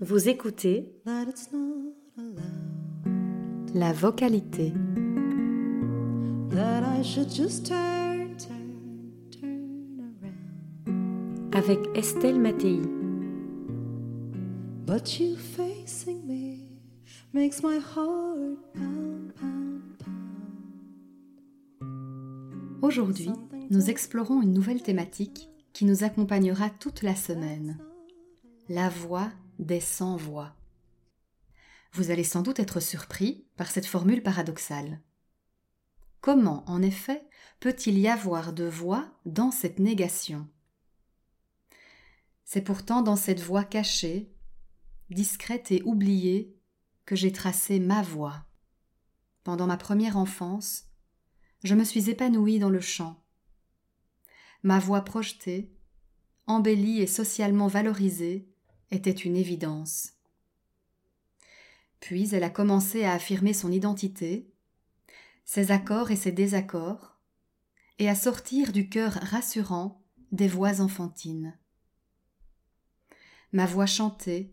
Vous écoutez La vocalité. Avec Estelle Mathey. But you facing me makes my heart pound, pound, pound. Aujourd'hui, nous explorons une nouvelle thématique qui nous accompagnera toute la semaine. La voix des sans-voix. Vous allez sans doute être surpris par cette formule paradoxale. Comment, en effet, peut-il y avoir de voix dans cette négation ? C'est pourtant dans cette voix cachée, discrète et oubliée, que j'ai tracé ma voix. Pendant ma première enfance, je me suis épanouie dans le chant. Ma voix projetée, embellie et socialement valorisée, était une évidence. Puis elle a commencé à affirmer son identité, ses accords et ses désaccords, et à sortir du cœur rassurant des voix enfantines. Ma voix chantée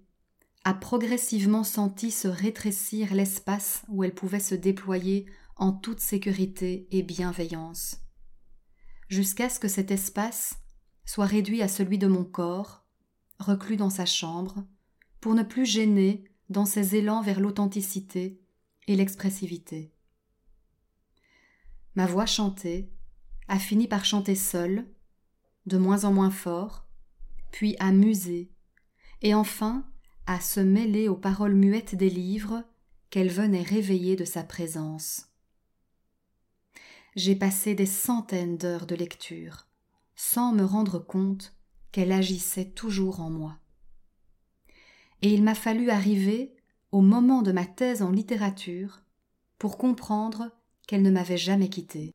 a progressivement senti se rétrécir l'espace où elle pouvait se déployer en toute sécurité et bienveillance, jusqu'à ce que cet espace soit réduit à celui de mon corps, reclus dans sa chambre, pour ne plus gêner dans ses élans vers l'authenticité et l'expressivité. Ma voix chantée a fini par chanter seule, de moins en moins fort, puis à muser, et enfin à se mêler aux paroles muettes des livres qu'elle venait réveiller de sa présence. J'ai passé des centaines d'heures de lecture, sans me rendre compte qu'elle agissait toujours en moi. Et il m'a fallu arriver au moment de ma thèse en littérature pour comprendre qu'elle ne m'avait jamais quittée.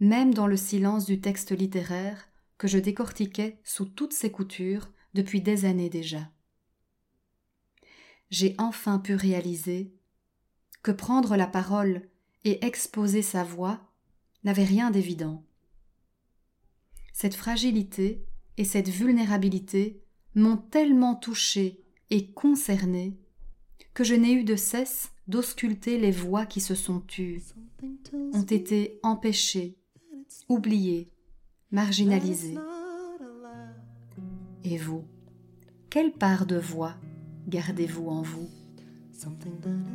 Même dans le silence du texte littéraire que je décortiquais sous toutes ses coutures depuis des années déjà. J'ai enfin pu réaliser que prendre la parole et exposer sa voix n'avait rien d'évident. Cette fragilité et cette vulnérabilité m'ont tellement touchée et concernée que je n'ai eu de cesse d'ausculter les voix qui se sont tues, ont été empêchées, oubliées, marginalisées. Et vous, quelle part de voix gardez-vous en vous ? Something that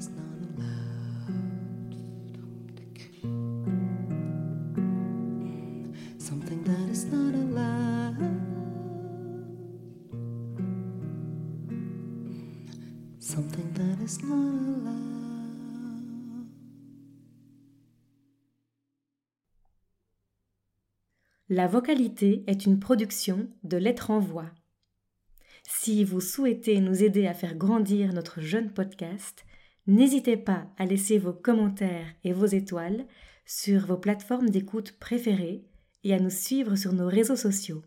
is not allowed. La vocalité est une production de Lettres en voix. Si vous souhaitez nous aider à faire grandir notre jeune podcast, n'hésitez pas à laisser vos commentaires et vos étoiles sur vos plateformes d'écoute préférées et à nous suivre sur nos réseaux sociaux.